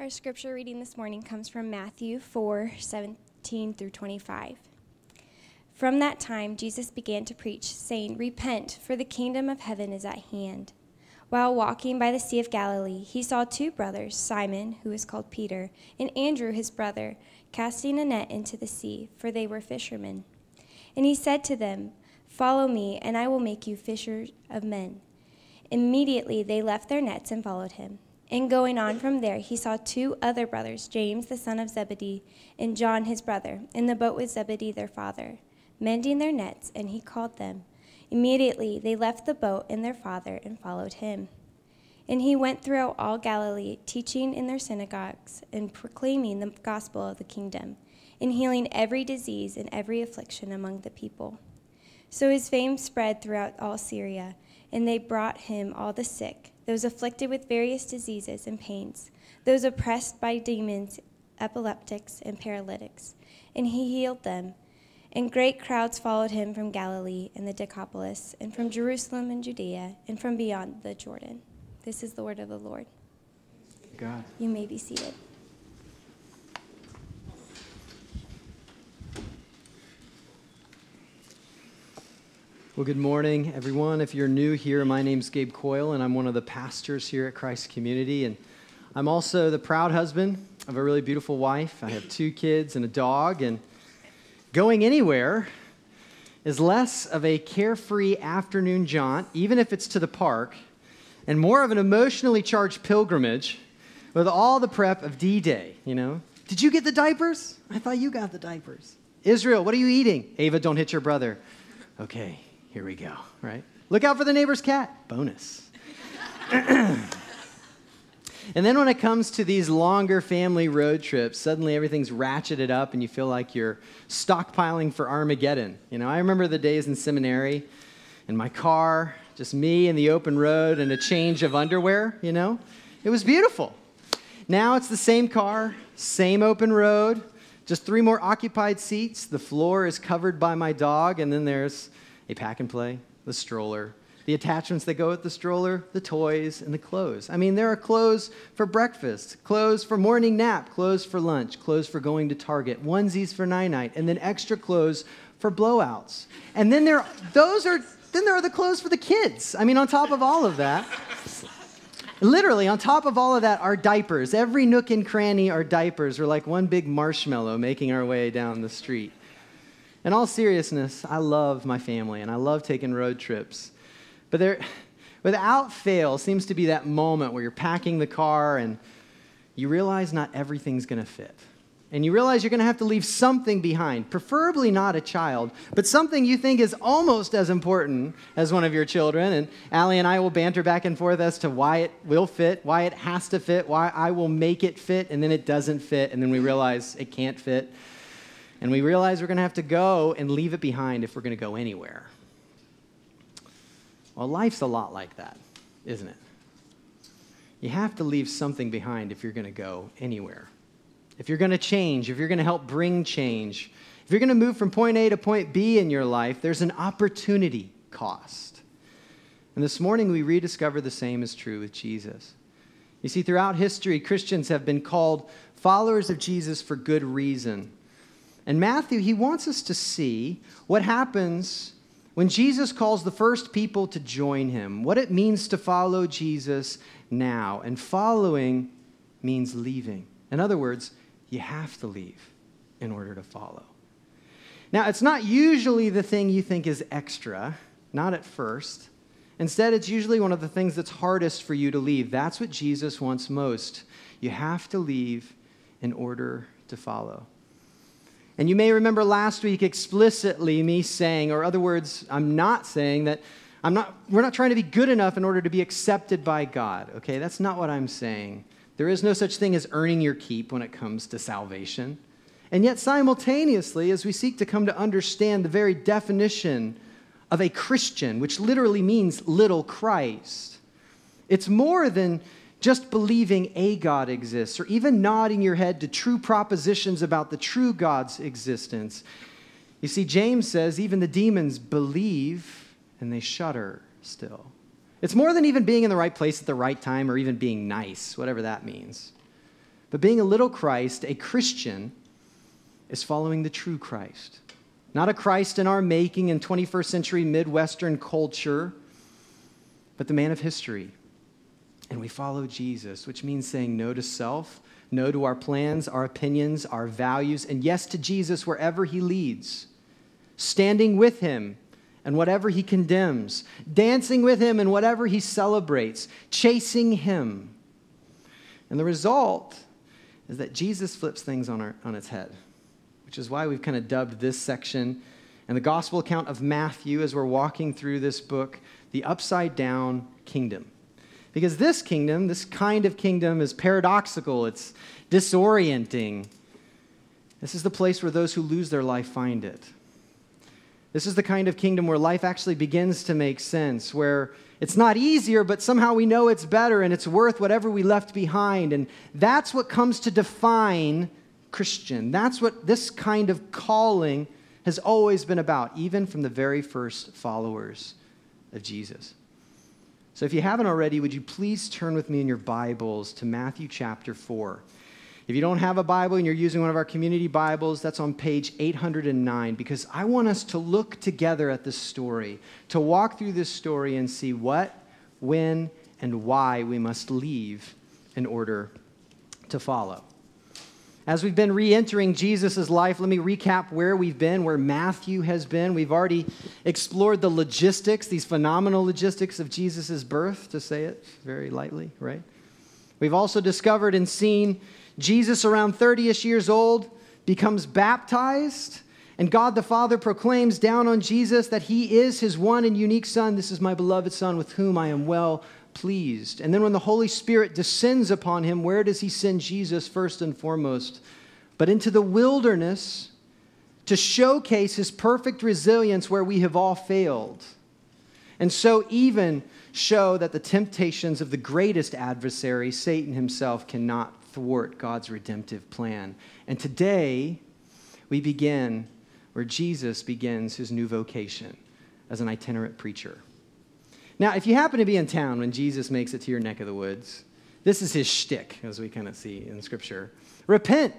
Our scripture reading this morning comes from Matthew 4:17 through 25. From that time, Jesus began to preach, saying, "Repent, for the kingdom of heaven is at hand." While walking by the Sea of Galilee, he saw two brothers, Simon, who is called Peter, and Andrew, his brother, casting a net into the sea, for they were fishermen. And he said to them, "Follow me, and I will make you fishers of men." Immediately they left their nets and followed him. And going on from there, he saw two other brothers, James, the son of Zebedee, and John, his brother, in the boat with Zebedee, their father, mending their nets, and he called them. Immediately they left the boat and their father and followed him. And he went throughout all Galilee, teaching in their synagogues and proclaiming the gospel of the kingdom, and healing every disease and every affliction among the people. So his fame spread throughout all Syria, and they brought him all the sick, those afflicted with various diseases and pains, those oppressed by demons, epileptics, and paralytics, and he healed them. And great crowds followed him from Galilee and the Decapolis, and from Jerusalem and Judea, and from beyond the Jordan. This is the word of the Lord. God. You may be seated. Well, good morning, everyone. If you're new here, my name's Gabe Coyle, and I'm one of the pastors here at Christ Community. And I'm also the proud husband of a really beautiful wife. I have two kids and a dog, and going anywhere is less of a carefree afternoon jaunt, even if it's to the park, and more of an emotionally charged pilgrimage with all the prep of D-Day, you know? Did you get the diapers? I thought you got the diapers. Israel, what are you eating? Ava, don't hit your brother. Okay, here we go, right? Look out for the neighbor's cat. Bonus. And then when it comes to these longer family road trips, suddenly everything's ratcheted up and you feel like you're stockpiling for Armageddon. You know, I remember the days in seminary in my car, just me and the open road and a change of underwear, you know. It was beautiful. Now it's the same car, same open road, just three more occupied seats. The floor is covered by my dog, and then there's a pack and play, the stroller, the attachments that go with the stroller, the toys, and the clothes. I mean, there are clothes for breakfast, clothes for morning nap, clothes for lunch, clothes for going to Target, onesies for night, and then extra clothes for blowouts. And then there are the clothes for the kids. I mean, on top of all of that, literally on top of all of that are diapers. Every nook and cranny are diapers. We're like one big marshmallow making our way down the street. In all seriousness, I love my family, and I love taking road trips. But there, without fail, seems to be that moment where you're packing the car and you realize not everything's going to fit. And you realize you're going to have to leave something behind, preferably not a child, but something you think is almost as important as one of your children. And Allie and I will banter back and forth as to why it will fit, why it has to fit, why I will make it fit, and then it doesn't fit, and then we realize it can't fit. And we realize we're going to have to go and leave it behind if we're going to go anywhere. Well, life's a lot like that, isn't it? You have to leave something behind if you're going to go anywhere. If you're going to change, if you're going to help bring change, if you're going to move from point A to point B in your life, there's an opportunity cost. And this morning we rediscover the same is true with Jesus. You see, throughout history, Christians have been called followers of Jesus for good reason. And Matthew, he wants us to see what happens when Jesus calls the first people to join him, what it means to follow Jesus now. And following means leaving. In other words, you have to leave in order to follow. Now, it's not usually the thing you think is extra, not at first. Instead, it's usually one of the things that's hardest for you to leave. That's what Jesus wants most. You have to leave in order to follow. And you may remember last week explicitly me saying, or other words, I'm not saying that we're not trying to be good enough in order to be accepted by God. Okay, that's not what I'm saying. There is no such thing as earning your keep when it comes to salvation. And yet simultaneously, as we seek to come to understand the very definition of a Christian, which literally means little Christ, it's more than just believing a God exists, or even nodding your head to true propositions about the true God's existence. You see, James says even the demons believe and they shudder still. It's more than even being in the right place at the right time or even being nice, whatever that means. But being a little Christ, a Christian, is following the true Christ. Not a Christ in our making in 21st century Midwestern culture, but the man of history. And we follow Jesus, which means saying no to self, no to our plans, our opinions, our values, and yes to Jesus wherever he leads. Standing with him in whatever he condemns. Dancing with him in whatever he celebrates. Chasing him. And the result is that Jesus flips things on its head, which is why we've kind of dubbed this section and the gospel account of Matthew as we're walking through this book, the upside-down kingdom. Because this kingdom, this kind of kingdom, is paradoxical. It's disorienting. This is the place where those who lose their life find it. This is the kind of kingdom where life actually begins to make sense, where it's not easier, but somehow we know it's better and it's worth whatever we left behind. And that's what comes to define Christian. That's what this kind of calling has always been about, even from the very first followers of Jesus. So if you haven't already, would you please turn with me in your Bibles to Matthew chapter 4. If you don't have a Bible and you're using one of our community Bibles, that's on page 809, because I want us to look together at this story, to walk through this story and see what, when, and why we must leave in order to follow. As we've been re-entering Jesus' life, let me recap where we've been, where Matthew has been. We've already explored the logistics, these phenomenal logistics of Jesus' birth, to say it very lightly, right? We've also discovered and seen Jesus around 30-ish years old becomes baptized, and God the Father proclaims down on Jesus that he is his one and unique son. This is my beloved son with whom I am well pleased. And then when the Holy Spirit descends upon him, where does he send Jesus first and foremost? But into the wilderness to showcase his perfect resilience where we have all failed. And so even show that the temptations of the greatest adversary, Satan himself, cannot thwart God's redemptive plan. And today we begin where Jesus begins his new vocation as an itinerant preacher. Now, if you happen to be in town when Jesus makes it to your neck of the woods, this is his shtick, as we kind of see in Scripture. Repent,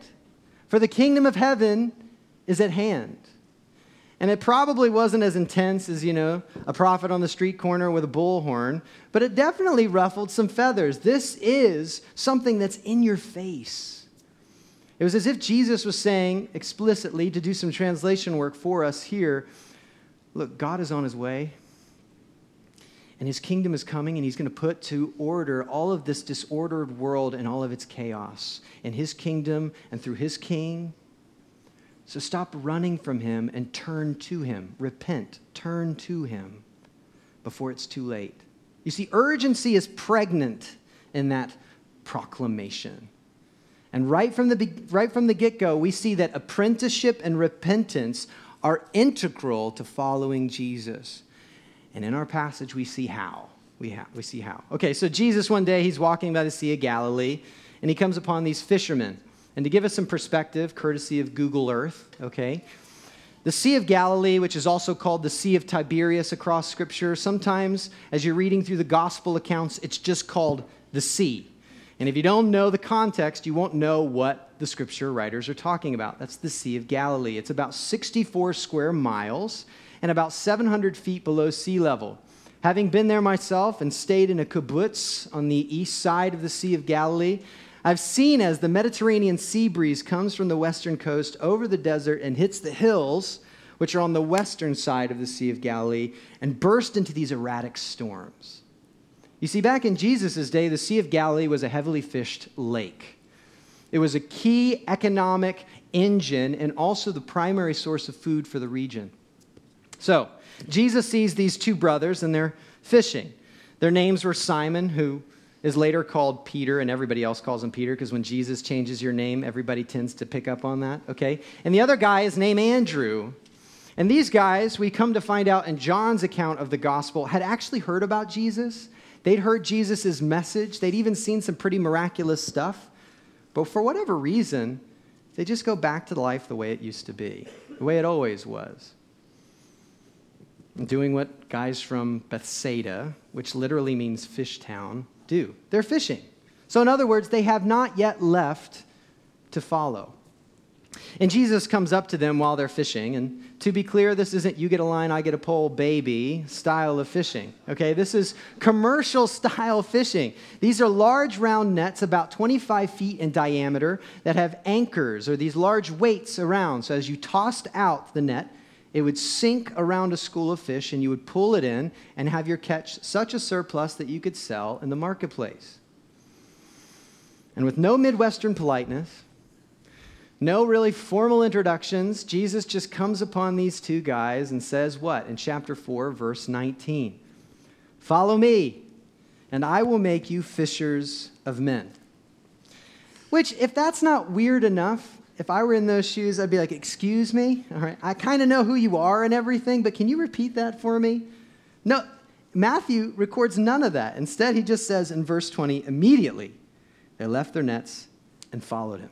for the kingdom of heaven is at hand. And it probably wasn't as intense as, a prophet on the street corner with a bullhorn, but it definitely ruffled some feathers. This is something that's in your face. It was as if Jesus was saying explicitly, to do some translation work for us here, look, God is on his way. And his kingdom is coming, and he's going to put to order all of this disordered world and all of its chaos in his kingdom and through his king. So stop running from him and turn to him. Repent, turn to him before it's too late. You see, urgency is pregnant in that proclamation. And right from the get-go, we see that apprenticeship and repentance are integral to following Jesus. And in our passage, we see how. We see how. Okay, so Jesus one day, he's walking by the Sea of Galilee, and he comes upon these fishermen. And to give us some perspective, courtesy of Google Earth, okay, the Sea of Galilee, which is also called the Sea of Tiberias across Scripture, sometimes as you're reading through the gospel accounts, it's just called the sea. And if you don't know the context, you won't know what the Scripture writers are talking about. That's the Sea of Galilee. It's about 64 square miles, and about 700 feet below sea level. Having been there myself and stayed in a kibbutz on the east side of the Sea of Galilee, I've seen as the Mediterranean sea breeze comes from the western coast over the desert and hits the hills, which are on the western side of the Sea of Galilee, and burst into these erratic storms. You see, back in Jesus' day, the Sea of Galilee was a heavily fished lake. It was a key economic engine and also the primary source of food for the region. So, Jesus sees these two brothers, and they're fishing. Their names were Simon, who is later called Peter, and everybody else calls him Peter, because when Jesus changes your name, everybody tends to pick up on that, okay? And the other guy is named Andrew. And these guys, we come to find out in John's account of the gospel, had actually heard about Jesus. They'd heard Jesus' message. They'd even seen some pretty miraculous stuff. But for whatever reason, they just go back to life the way it used to be, the way it always was. Doing what guys from Bethsaida, which literally means fish town, do. They're fishing. So in other words, they have not yet left to follow. And Jesus comes up to them while they're fishing. And to be clear, this isn't you get a line, I get a pole, baby style of fishing. Okay, this is commercial style fishing. These are large round nets about 25 feet in diameter that have anchors or these large weights around. So as you tossed out the net, it would sink around a school of fish and you would pull it in and have your catch such a surplus that you could sell in the marketplace. And with no Midwestern politeness, no really formal introductions, Jesus just comes upon these two guys and says what? In chapter 4, verse 19, "Follow me, and I will make you fishers of men." Which, if that's not weird enough, if I were in those shoes, I'd be like, excuse me? All right, I kind of know who you are and everything, but can you repeat that for me? No, Matthew records none of that. Instead, he just says in verse 20, immediately they left their nets and followed him.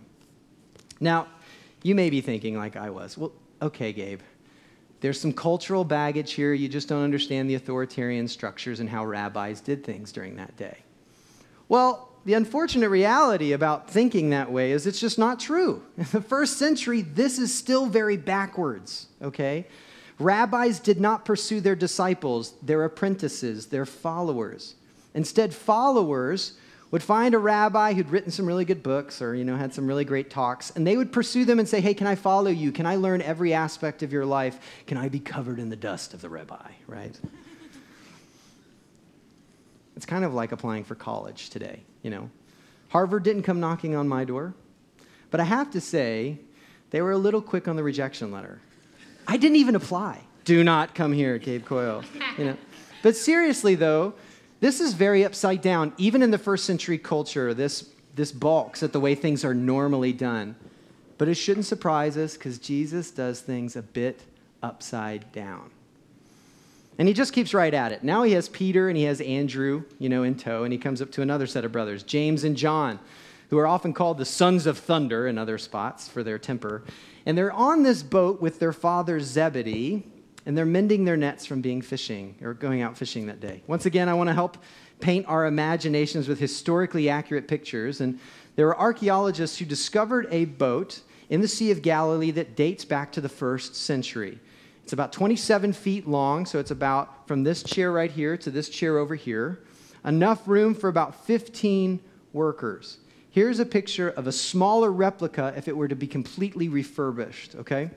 Now, you may be thinking like I was, well, okay, Gabe, there's some cultural baggage here. You just don't understand the authoritarian structures and how rabbis did things during that day. Well, the unfortunate reality about thinking that way is it's just not true. In the first century, this is still very backwards, okay? Rabbis did not pursue their disciples, their apprentices, their followers. Instead, followers would find a rabbi who'd written some really good books or, had some really great talks, and they would pursue them and say, hey, can I follow you? Can I learn every aspect of your life? Can I be covered in the dust of the rabbi, right? It's kind of like applying for college today, Harvard didn't come knocking on my door, but I have to say they were a little quick on the rejection letter. I didn't even apply. Do not come here, Gabe Coyle. But seriously, though, this is very upside down. Even in the first century culture, this balks at the way things are normally done. But it shouldn't surprise us because Jesus does things a bit upside down. And he just keeps right at it. Now he has Peter and he has Andrew, in tow, and he comes up to another set of brothers, James and John, who are often called the sons of thunder in other spots for their temper. And they're on this boat with their father Zebedee, and they're mending their nets from going out fishing that day. Once again, I want to help paint our imaginations with historically accurate pictures. And there are archaeologists who discovered a boat in the Sea of Galilee that dates back to the first century. It's about 27 feet long, so it's about from this chair right here to this chair over here. Enough room for about 15 workers. Here's a picture of a smaller replica if it were to be completely refurbished, okay?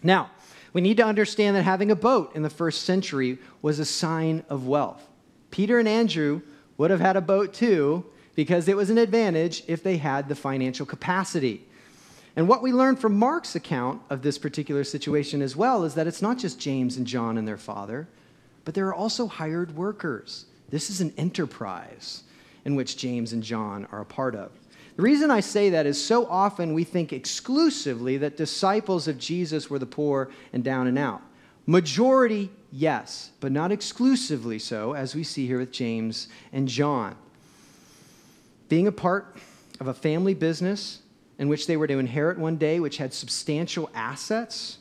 Now, we need to understand that having a boat in the first century was a sign of wealth. Peter and Andrew would have had a boat too because it was an advantage if they had the financial capacity. And what we learn from Mark's account of this particular situation as well is that it's not just James and John and their father, but there are also hired workers. This is an enterprise in which James and John are a part of. The reason I say that is so often we think exclusively that disciples of Jesus were the poor and down and out. Majority, yes, but not exclusively so, as we see here with James and John. Being a part of a family business in which they were to inherit one day, which had substantial assets,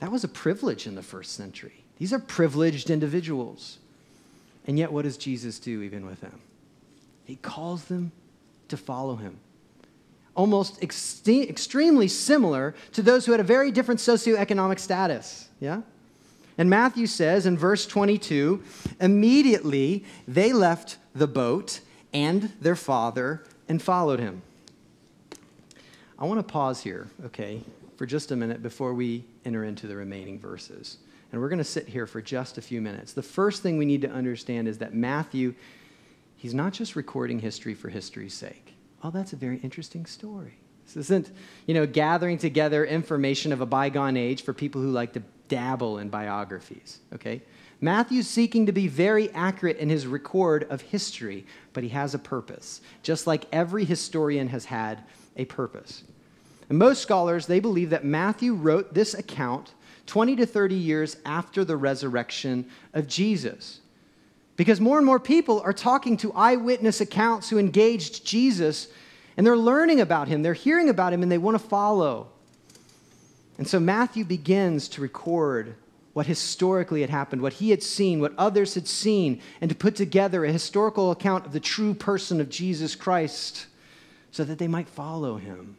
that was a privilege in the first century. These are privileged individuals. And yet, what does Jesus do even with them? He calls them to follow him. Almost extremely similar to those who had a very different socioeconomic status, yeah? And Matthew says in verse 22, immediately they left the boat and their father and followed him. I want to pause here, okay, for just a minute before we enter into the remaining verses. And we're going to sit here for just a few minutes. The first thing we need to understand is that Matthew. He's not just recording history for history's sake. Oh, that's a very interesting story. This isn't, gathering together information of a bygone age for people who like to dabble in biographies, okay? Matthew's seeking to be very accurate in his record of history, but he has a purpose, just like every historian has had a purpose. And most scholars, they believe that Matthew wrote this account 20 to 30 years after the resurrection of Jesus. Because more and more people are talking to eyewitness accounts who engaged Jesus, and they're learning about him, they're hearing about him, and they want to follow. And so Matthew begins to record what historically had happened, what he had seen, what others had seen, and to put together a historical account of the true person of Jesus Christ so that they might follow him.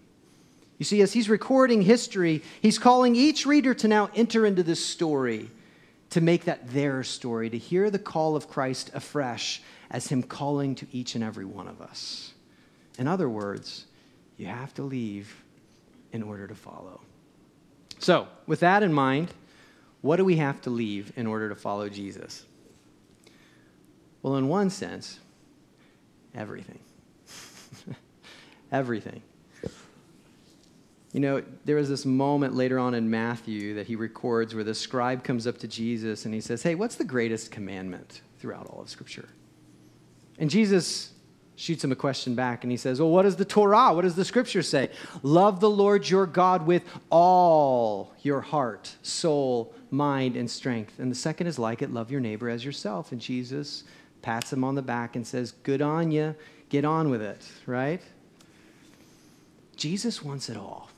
You see, as he's recording history, he's calling each reader to now enter into this story, to make that their story, to hear the call of Christ afresh as him calling to each and every one of us. In other words, you have to leave in order to follow. So, with that in mind, what do we have to leave in order to follow Jesus? Well, in one sense, everything. Everything. You know, there was this moment later on in Matthew that he records where the scribe comes up to Jesus and he says, hey, what's the greatest commandment throughout all of Scripture? And Jesus shoots him a question back and he says, well, what does the Torah, what does the Scripture say? Love the Lord your God with all your heart, soul, mind, and strength. And the second is like it, love your neighbor as yourself. And Jesus pats him on the back and says, good on you, get on with it, right? Jesus wants it all.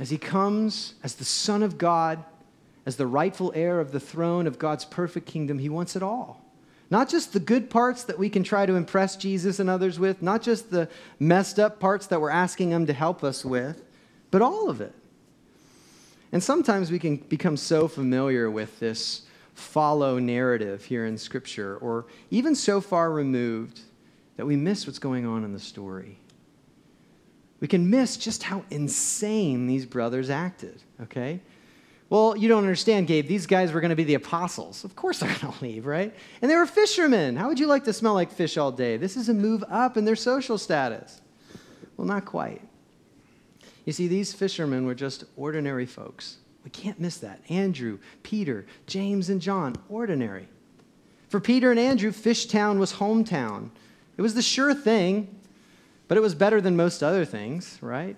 As he comes as the Son of God, as the rightful heir of the throne of God's perfect kingdom, he wants it all. Not just the good parts that we can try to impress Jesus and others with, not just the messed up parts that we're asking him to help us with, but all of it. And sometimes we can become so familiar with this follow narrative here in Scripture, or even so far removed that we miss what's going on in the story. We can miss just how insane these brothers acted, okay? Well, you don't understand, Gabe. These guys were going to be the apostles. Of course they're going to leave, right? And they were fishermen. How would you like to smell like fish all day? This is a move up in their social status. Well, not quite. You see, these fishermen were just ordinary folks. We can't miss that. Andrew, Peter, James, and John, ordinary. For Peter and Andrew, Fishtown was hometown. It was the sure thing. But it was better than most other things, right?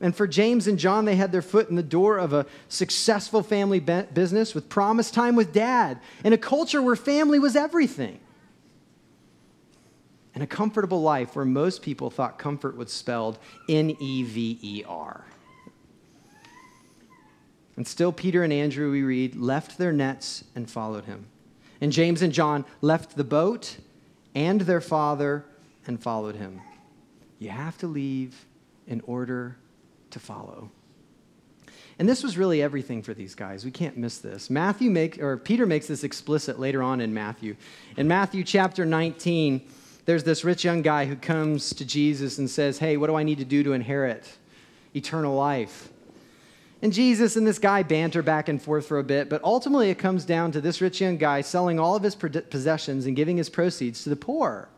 And for James and John, they had their foot in the door of a successful family business with promised time with dad, in a culture where family was everything, and a comfortable life where most people thought comfort was spelled N-E-V-E-R. And still Peter and Andrew, we read, left their nets and followed him. And James and John left the boat and their father and followed him. You have to leave in order to follow. And this was really everything for these guys. We can't miss this. Peter makes this explicit later on in Matthew. In Matthew chapter 19, there's this rich young guy who comes to Jesus and says, hey, what do I need to do to inherit eternal life? And Jesus and this guy banter back and forth for a bit, but ultimately it comes down to this rich young guy selling all of his possessions and giving his proceeds to the poor.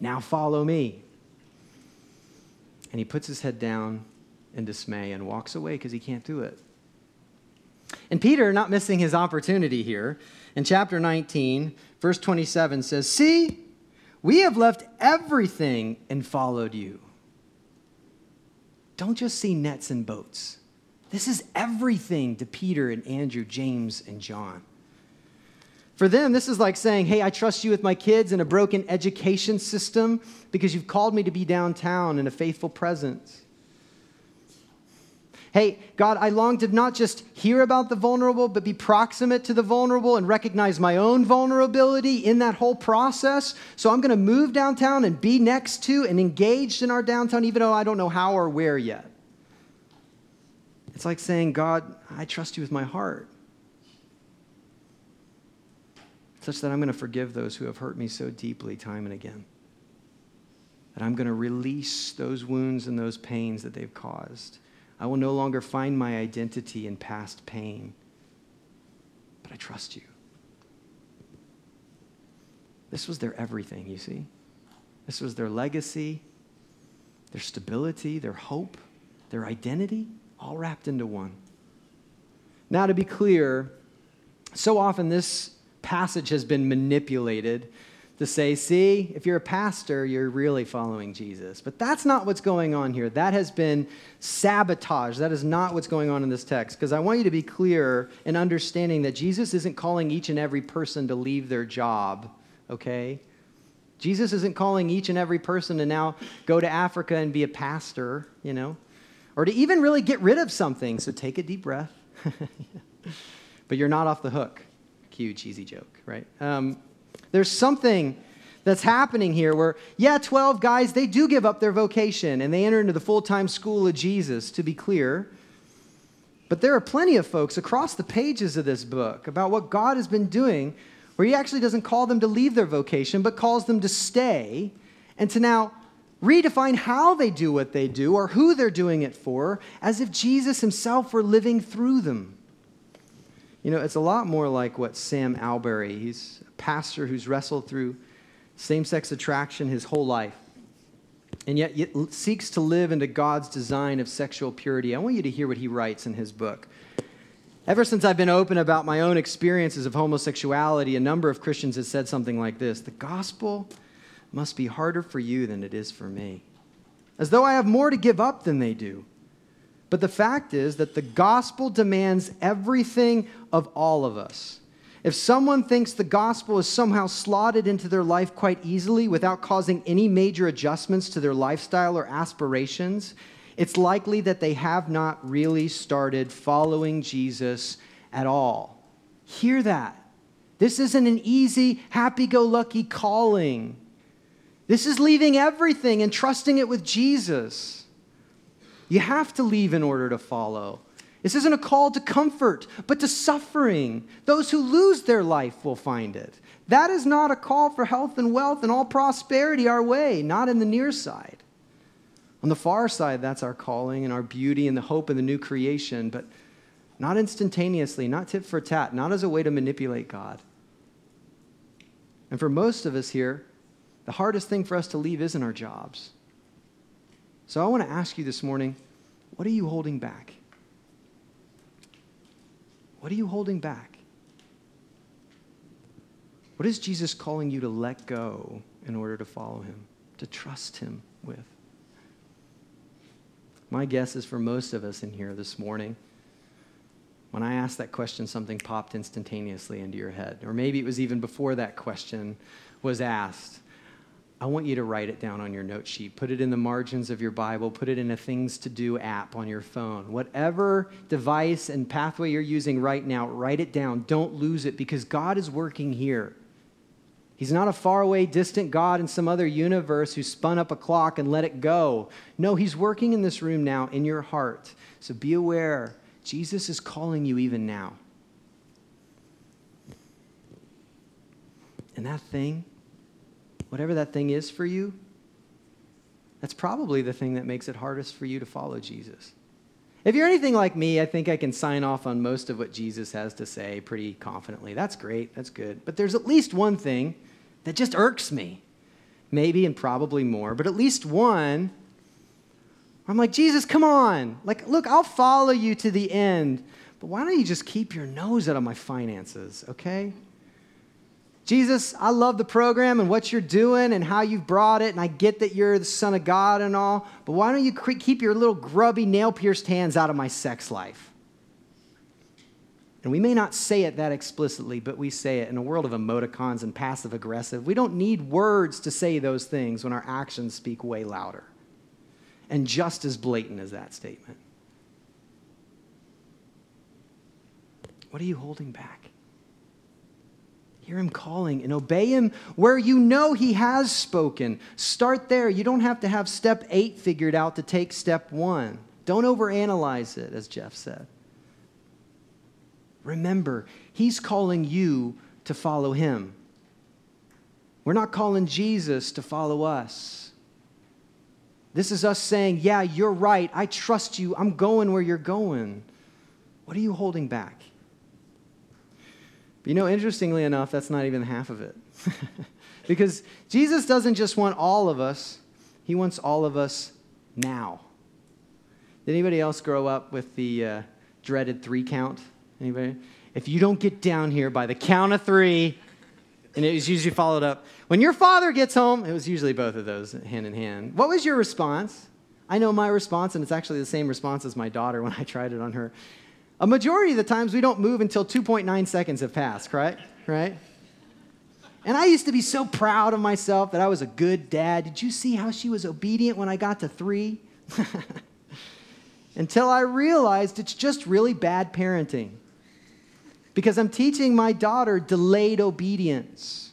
Now follow me. And he puts his head down in dismay and walks away because he can't do it. And Peter, not missing his opportunity here, in chapter 19, verse 27 says, see, we have left everything and followed you. Don't just see nets and boats. This is everything to Peter and Andrew, James and John. For them, this is like saying, hey, I trust you with my kids and a broken education system because you've called me to be downtown in a faithful presence. Hey, God, I long to not just hear about the vulnerable, but be proximate to the vulnerable and recognize my own vulnerability in that whole process. So I'm going to move downtown and be next to and engaged in our downtown, even though I don't know how or where yet. It's like saying, God, I trust you with my heart, such that I'm going to forgive those who have hurt me so deeply time and again, that I'm going to release those wounds and those pains that they've caused. I will no longer find my identity in past pain, but I trust you. This was their everything, you see. This was their legacy, their stability, their hope, their identity, all wrapped into one. Now, to be clear, so often this passage has been manipulated to say, see, if you're a pastor, you're really following Jesus. But that's not what's going on here. That has been sabotage. That is not what's going on in this text, because I want you to be clear in understanding that Jesus isn't calling each and every person to leave their job, okay? Jesus isn't calling each and every person to now go to Africa and be a pastor, you know, or to even really get rid of something. So take a deep breath. But you're not off the hook. Cute, cheesy joke, right? There's something that's happening here where, 12 guys, they do give up their vocation and they enter into the full-time school of Jesus, to be clear. But there are plenty of folks across the pages of this book about what God has been doing, where he actually doesn't call them to leave their vocation, but calls them to stay and to now redefine how they do what they do or who they're doing it for, as if Jesus himself were living through them. You know, it's a lot more like what Sam Alberry, he's a pastor who's wrestled through same-sex attraction his whole life, and yet seeks to live into God's design of sexual purity. I want you to hear what he writes in his book. Ever since I've been open about my own experiences of homosexuality, a number of Christians have said something like this: the gospel must be harder for you than it is for me, as though I have more to give up than they do. But the fact is that the gospel demands everything of all of us. If someone thinks the gospel is somehow slotted into their life quite easily without causing any major adjustments to their lifestyle or aspirations, it's likely that they have not really started following Jesus at all. Hear that. This isn't an easy, happy-go-lucky calling. This is leaving everything and trusting it with Jesus. You have to leave in order to follow. This isn't a call to comfort, but to suffering. Those who lose their life will find it. That is not a call for health and wealth and all prosperity our way, not in the near side. On the far side, that's our calling and our beauty and the hope of the new creation, but not instantaneously, not tit for tat, not as a way to manipulate God. And for most of us here, the hardest thing for us to leave isn't our jobs. So I want to ask you this morning, what are you holding back? What are you holding back? What is Jesus calling you to let go in order to follow him, to trust him with? My guess is for most of us in here this morning, when I asked that question, something popped instantaneously into your head. Or maybe it was even before that question was asked. I want you to write it down on your note sheet. Put it in the margins of your Bible. Put it in a Things to Do app on your phone. Whatever device and pathway you're using right now, write it down. Don't lose it, because God is working here. He's not a faraway, distant God in some other universe who spun up a clock and let it go. No, he's working in this room now, in your heart. So be aware, Jesus is calling you even now. And that thing, whatever that thing is for you, that's probably the thing that makes it hardest for you to follow Jesus. If you're anything like me, I think I can sign off on most of what Jesus has to say pretty confidently. That's great, that's good. But there's at least one thing that just irks me. Maybe and probably more, but at least one. I'm like, Jesus, come on. Like, look, I'll follow you to the end, but why don't you just keep your nose out of my finances, okay? Jesus, I love the program and what you're doing and how you've brought it, and I get that you're the Son of God and all, but why don't you keep your little grubby, nail-pierced hands out of my sex life? And we may not say it that explicitly, but we say it in a world of emoticons and passive-aggressive. We don't need words to say those things when our actions speak way louder and just as blatant as that statement. What are you holding back? Hear him calling and obey him where you know he has spoken. Start there. You don't have to have step 8 figured out to take step 1. Don't overanalyze it, as Jeff said. Remember, he's calling you to follow him. We're not calling Jesus to follow us. This is us saying, yeah, you're right. I trust you. I'm going where you're going. What are you holding back? You know, interestingly enough, that's not even half of it. Because Jesus doesn't just want all of us. He wants all of us now. Did anybody else grow up with the dreaded 3 count? Anybody? If you don't get down here by the count of 3, and it was usually followed up, when your father gets home, it was usually both of those hand in hand. What was your response? I know my response, and it's actually the same response as my daughter when I tried it on her. A majority of the times, we don't move until 2.9 seconds have passed, right? And I used to be so proud of myself that I was a good dad. Did you see how she was obedient when I got to 3? until I realized it's just really bad parenting because I'm teaching my daughter delayed obedience,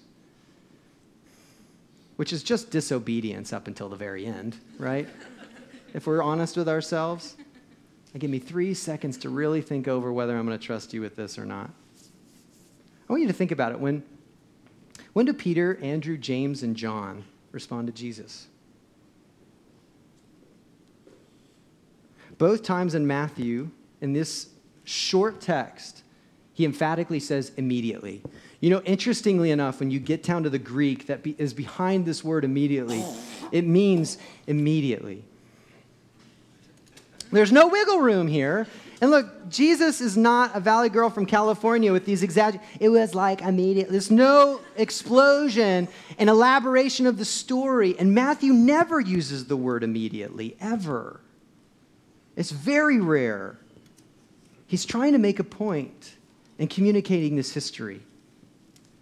which is just disobedience up until the very end, right? If we're honest with ourselves. And give me 3 seconds to really think over whether I'm going to trust you with this or not. I want you to think about it. When do Peter, Andrew, James, and John respond to Jesus? Both times in Matthew, in this short text, he emphatically says immediately. You know, interestingly enough, when you get down to the Greek that is behind this word immediately, it means immediately. There's no wiggle room here. And look, Jesus is not a valley girl from California with these it was like immediate. There's no explosion and elaboration of the story. And Matthew never uses the word immediately, ever. It's very rare. He's trying to make a point in communicating this history.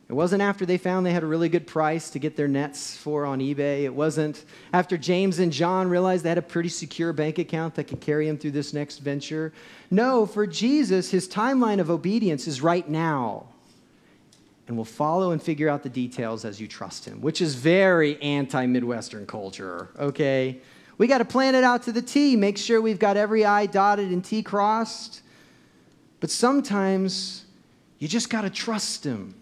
It wasn't after they found they had a really good price to get their nets for on eBay. It wasn't after James and John realized they had a pretty secure bank account that could carry them through this next venture. No, for Jesus, his timeline of obedience is right now. And we'll follow and figure out the details as you trust him, which is very anti-Midwestern culture, okay? We got to plan it out to the T, make sure we've got every I dotted and T crossed. But sometimes you just got to trust him.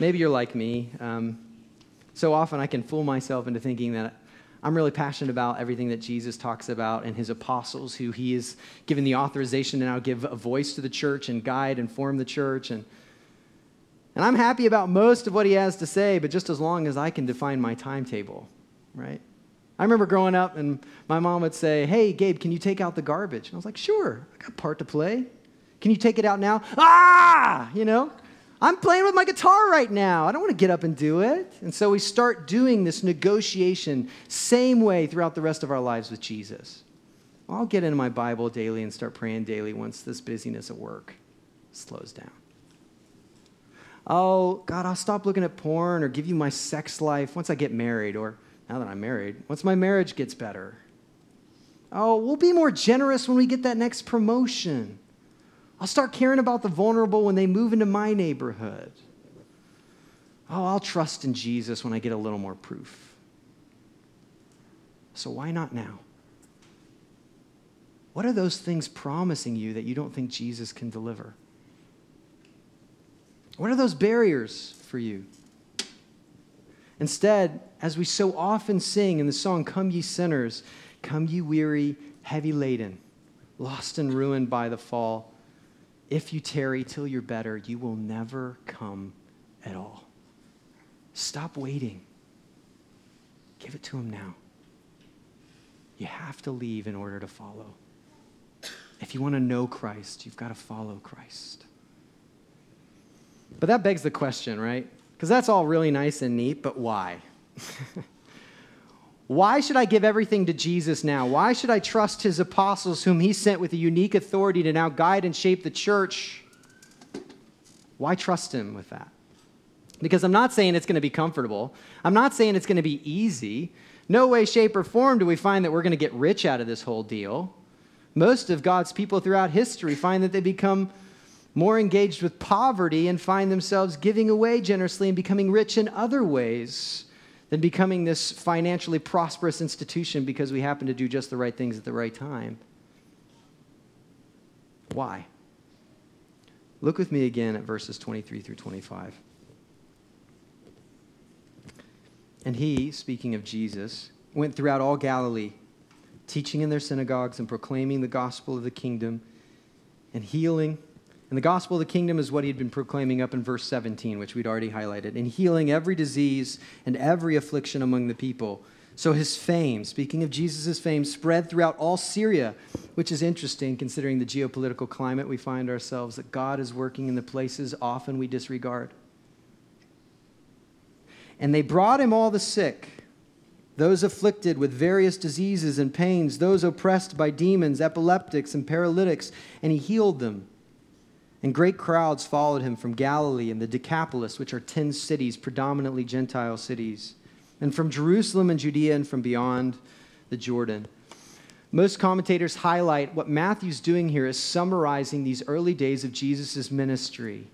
Maybe you're like me. So often I can fool myself into thinking that I'm really passionate about everything that Jesus talks about and his apostles who he is given the authorization to now give a voice to the church and guide and form the church. And I'm happy about most of what he has to say, but just as long as I can define my timetable, right? I remember growing up and my mom would say, hey, Gabe, can you take out the garbage? And I was like, sure, I got a part to play. Can you take it out now? You know? I'm playing with my guitar right now. I don't want to get up and do it. And so we start doing this negotiation same way throughout the rest of our lives with Jesus. I'll get into my Bible daily and start praying daily once this busyness at work slows down. Oh, God, I'll stop looking at porn or give you my sex life once I get married or now that I'm married, once my marriage gets better. Oh, we'll be more generous when we get that next promotion. I'll start caring about the vulnerable when they move into my neighborhood. Oh, I'll trust in Jesus when I get a little more proof. So why not now? What are those things promising you that you don't think Jesus can deliver? What are those barriers for you? Instead, as we so often sing in the song, Come Ye Sinners, come ye weary, heavy laden, lost and ruined by the fall. If you tarry till you're better, you will never come at all. Stop waiting. Give it to him now. You have to leave in order to follow. If you want to know Christ, you've got to follow Christ. But that begs the question, right? Because that's all really nice and neat, but why? Why should I give everything to Jesus now? Why should I trust his apostles whom he sent with a unique authority to now guide and shape the church? Why trust him with that? Because I'm not saying it's going to be comfortable. I'm not saying it's going to be easy. No way, shape, or form do we find that we're going to get rich out of this whole deal. Most of God's people throughout history find that they become more engaged with poverty and find themselves giving away generously and becoming rich in other ways than becoming this financially prosperous institution because we happen to do just the right things at the right time. Why? Look with me again at verses 23 through 25. And he, speaking of Jesus, went throughout all Galilee, teaching in their synagogues and proclaiming the gospel of the kingdom and healing. And the gospel of the kingdom is what he had been proclaiming up in verse 17, which we'd already highlighted, in healing every disease and every affliction among the people. So his fame, speaking of Jesus' fame, spread throughout all Syria, which is interesting considering the geopolitical climate we find ourselves, that God is working in the places often we disregard. And they brought him all the sick, those afflicted with various diseases and pains, those oppressed by demons, epileptics, and paralytics, and he healed them. And great crowds followed him from Galilee and the Decapolis, which are 10 cities, predominantly Gentile cities, and from Jerusalem and Judea and from beyond the Jordan. Most commentators highlight what Matthew's doing here is summarizing these early days of Jesus' ministry.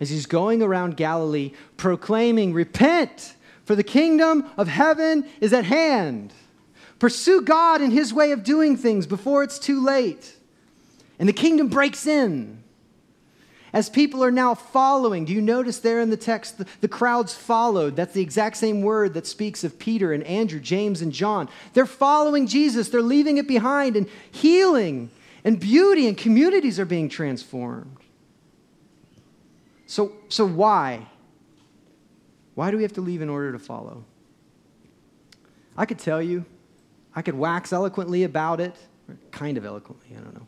As he's going around Galilee proclaiming, repent, for the kingdom of heaven is at hand. Pursue God in his way of doing things before it's too late. And the kingdom breaks in. As people are now following, do you notice there in the text, the crowds followed? That's the exact same word that speaks of Peter and Andrew, James and John. They're following Jesus. They're leaving it behind, and healing and beauty and communities are being transformed. So why? Why do we have to leave in order to follow? I could tell you. I could wax eloquently about it, or kind of eloquently, I don't know.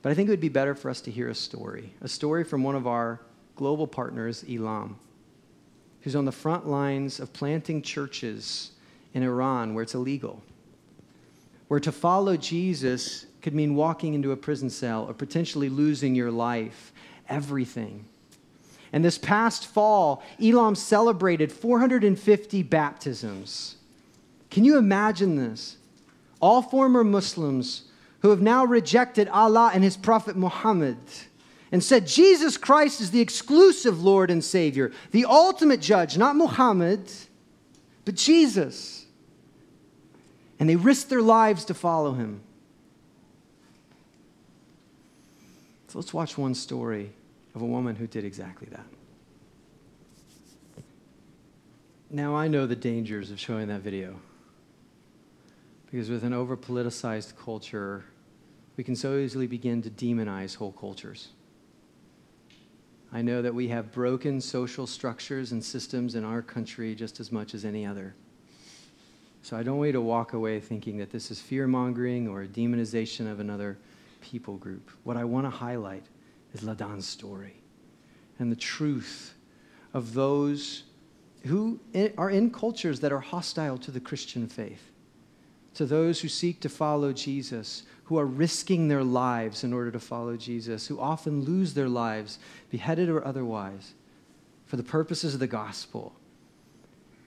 But I think it would be better for us to hear a story from one of our global partners, Elam, who's on the front lines of planting churches in Iran where it's illegal, where to follow Jesus could mean walking into a prison cell or potentially losing your life, everything. And this past fall, Elam celebrated 450 baptisms. Can you imagine this? All former Muslims who have now rejected Allah and his prophet Muhammad and said Jesus Christ is the exclusive Lord and Savior, the ultimate judge, not Muhammad, but Jesus. And they risked their lives to follow him. So let's watch one story of a woman who did exactly that. Now I know the dangers of showing that video. Because with an over-politicized culture, we can so easily begin to demonize whole cultures. I know that we have broken social structures and systems in our country just as much as any other. So I don't want you to walk away thinking that this is fear-mongering or a demonization of another people group. What I want to highlight is Ladan's story and the truth of those who are in cultures that are hostile to the Christian faith. To those who seek to follow Jesus, who are risking their lives in order to follow Jesus, who often lose their lives, beheaded or otherwise, for the purposes of the gospel.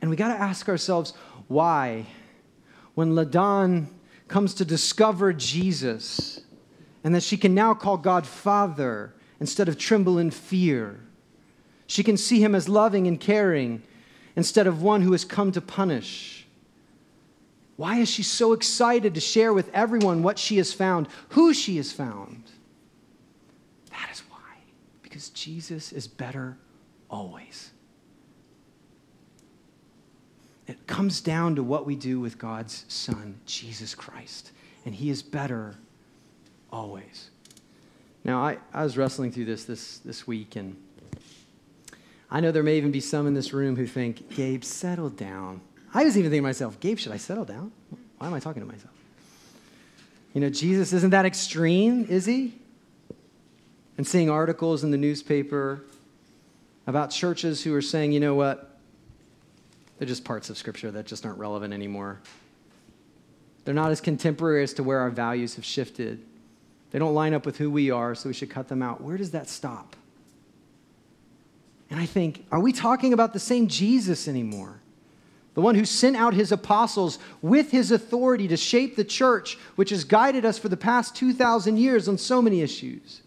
And we got to ask ourselves why, when Ladan comes to discover Jesus, and that she can now call God Father instead of tremble in fear, she can see him as loving and caring instead of one who has come to punish. Why is she so excited to share with everyone what she has found, who she has found? That is why. Because Jesus is better always. It comes down to what we do with God's Son, Jesus Christ. And he is better always. Now, I was wrestling through this week, and I know there may even be some in this room who think, Gabe, settle down. I was even thinking to myself, Gabe, should I settle down? Why am I talking to myself? You know, Jesus isn't that extreme, is he? And seeing articles in the newspaper about churches who are saying, you know what? They're just parts of Scripture that just aren't relevant anymore. They're not as contemporary as to where our values have shifted. They don't line up with who we are, so we should cut them out. Where does that stop? And I think, are we talking about the same Jesus anymore? The one who sent out his apostles with his authority to shape the church, which has guided us for the past 2,000 years on so many issues.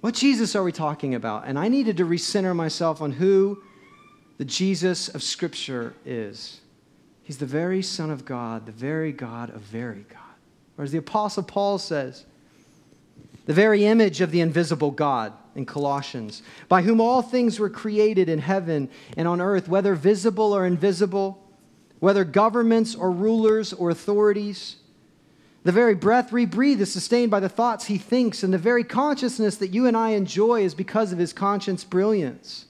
What Jesus are we talking about? And I needed to recenter myself on who the Jesus of Scripture is. He's the very Son of God, the very God of very God. Or as the Apostle Paul says, the very image of the invisible God. In Colossians, by whom all things were created in heaven and on earth, whether visible or invisible, whether governments or rulers or authorities. The very breath we breathe is sustained by the thoughts he thinks, and the very consciousness that you and I enjoy is because of his conscience brilliance.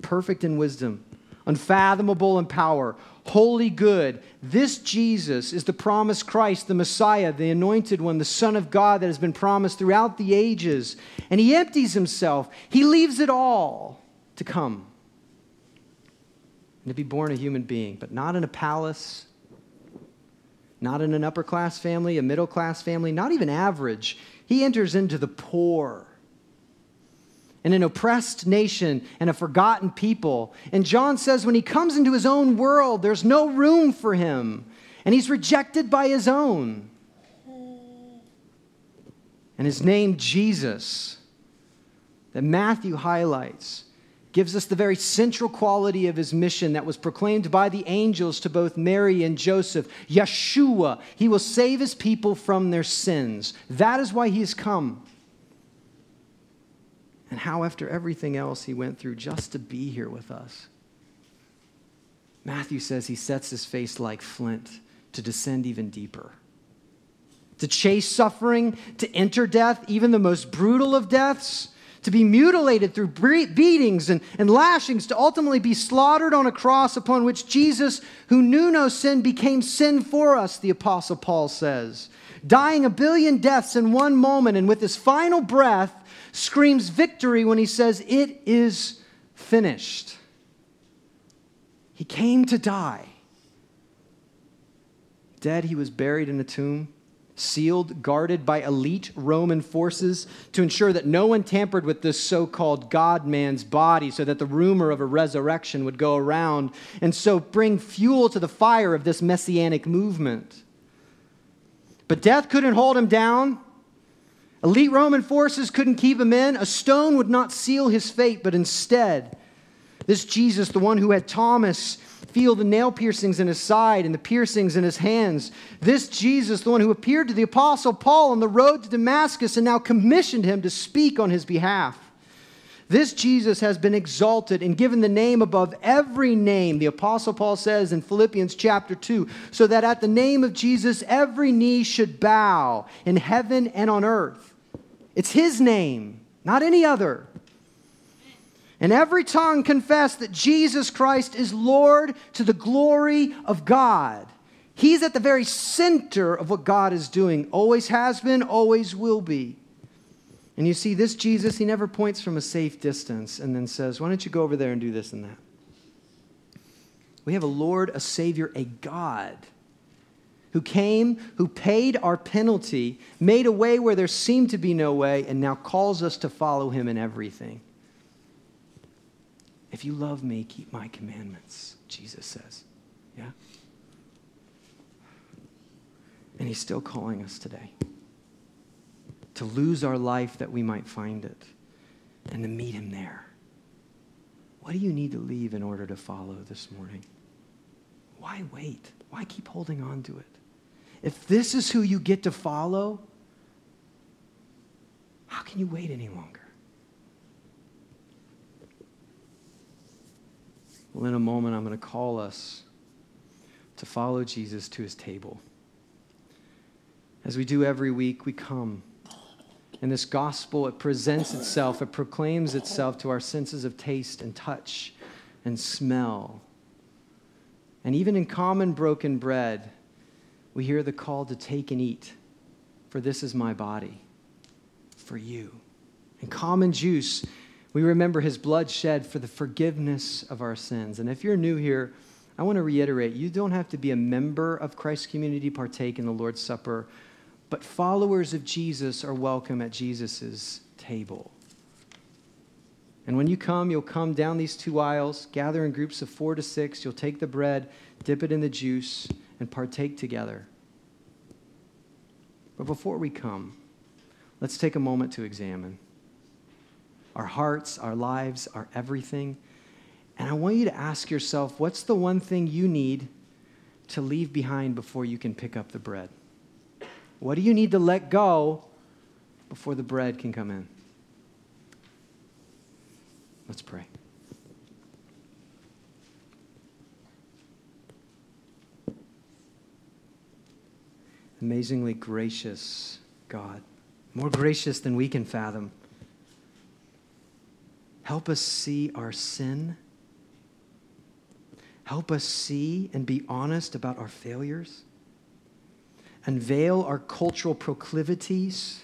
Perfect in wisdom, unfathomable in power, holy good. This Jesus is the promised Christ, the Messiah, the Anointed One, the Son of God that has been promised throughout the ages. And he empties himself. He leaves it all to come and to be born a human being, but not in a palace, not in an upper-class family, a middle-class family, not even average. He enters into the poor. and an oppressed nation and a forgotten people. And John says when he comes into his own world, there's no room for him. And he's rejected by his own. And his name, Jesus, that Matthew highlights, gives us the very central quality of his mission that was proclaimed by the angels to both Mary and Joseph. Yeshua, he will save his people from their sins. That is why he has come. And how after everything else he went through just to be here with us. Matthew says he sets his face like flint to descend even deeper, to chase suffering, to enter death, even the most brutal of deaths, to be mutilated through beatings and lashings, to ultimately be slaughtered on a cross upon which Jesus, who knew no sin, became sin for us, the Apostle Paul says, dying 1 billion deaths in one moment, and with his final breath, screams victory when he says, "It is finished." He came to die. Dead, he was buried in a tomb, sealed, guarded by elite Roman forces to ensure that no one tampered with this so-called God-man's body so that the rumor of a resurrection would go around and so bring fuel to the fire of this messianic movement. But death couldn't hold him down. Elite Roman forces couldn't keep him in. A stone would not seal his fate, but instead, this Jesus, the one who had Thomas feel the nail piercings in his side and the piercings in his hands, this Jesus, the one who appeared to the Apostle Paul on the road to Damascus and now commissioned him to speak on his behalf, this Jesus has been exalted and given the name above every name, the Apostle Paul says in Philippians chapter 2, so that at the name of Jesus, every knee should bow in heaven and on earth. It's his name, not any other. And every tongue confess that Jesus Christ is Lord to the glory of God. He's at the very center of what God is doing. Always has been, always will be. And you see, this Jesus, he never points from a safe distance and then says, why don't you go over there and do this and that? We have a Lord, a Savior, a God who came, who paid our penalty, made a way where there seemed to be no way, and now calls us to follow him in everything. If you love me, keep my commandments, Jesus says. Yeah? And he's still calling us today to lose our life that we might find it and to meet him there. What do you need to leave in order to follow this morning? Why wait? Why keep holding on to it? If this is who you get to follow, how can you wait any longer? Well, in a moment, I'm going to call us to follow Jesus to his table. As we do every week, we come. And this gospel, it presents itself, it proclaims itself to our senses of taste and touch and smell. And even in common broken bread, we hear the call to take and eat, for this is my body, for you. In common juice, we remember his blood shed for the forgiveness of our sins. And if you're new here, I want to reiterate, you don't have to be a member of Christ's community, partake in the Lord's Supper, but followers of Jesus are welcome at Jesus' table. And when you come, you'll come down these two aisles, gather in groups of 4 to 6, you'll take the bread, dip it in the juice, and partake together. But before we come, let's take a moment to examine our hearts, our lives, our everything. And I want you to ask yourself, what's the one thing you need to leave behind before you can pick up the bread? What do you need to let go before the bread can come in? Let's pray. Amazingly gracious God, more gracious than we can fathom. Help us see our sin. Help us see and be honest about our failures. Unveil our cultural proclivities.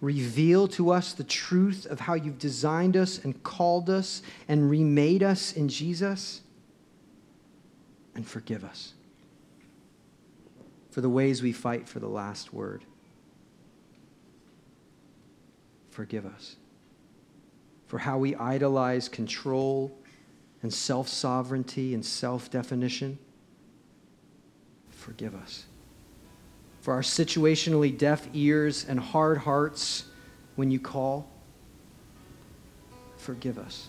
Reveal to us the truth of how you've designed us and called us and remade us in Jesus. And forgive us for the ways we fight for the last word. Forgive us. for how we idolize control and self-sovereignty and self-definition. Forgive us. For our situationally deaf ears and hard hearts when you call, forgive us.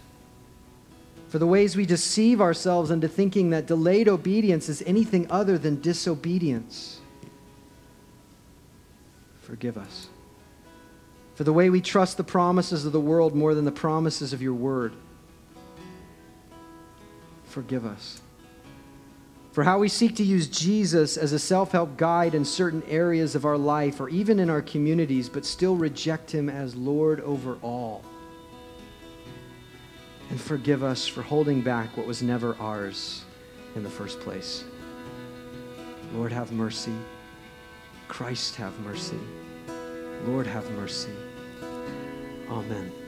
For the ways we deceive ourselves into thinking that delayed obedience is anything other than disobedience, forgive us. For the way we trust the promises of the world more than the promises of your word, forgive us. For how we seek to use Jesus as a self-help guide in certain areas of our life or even in our communities, but still reject him as Lord over all. And forgive us for holding back what was never ours in the first place. Lord, have mercy. Christ, have mercy. Lord, have mercy. Amen.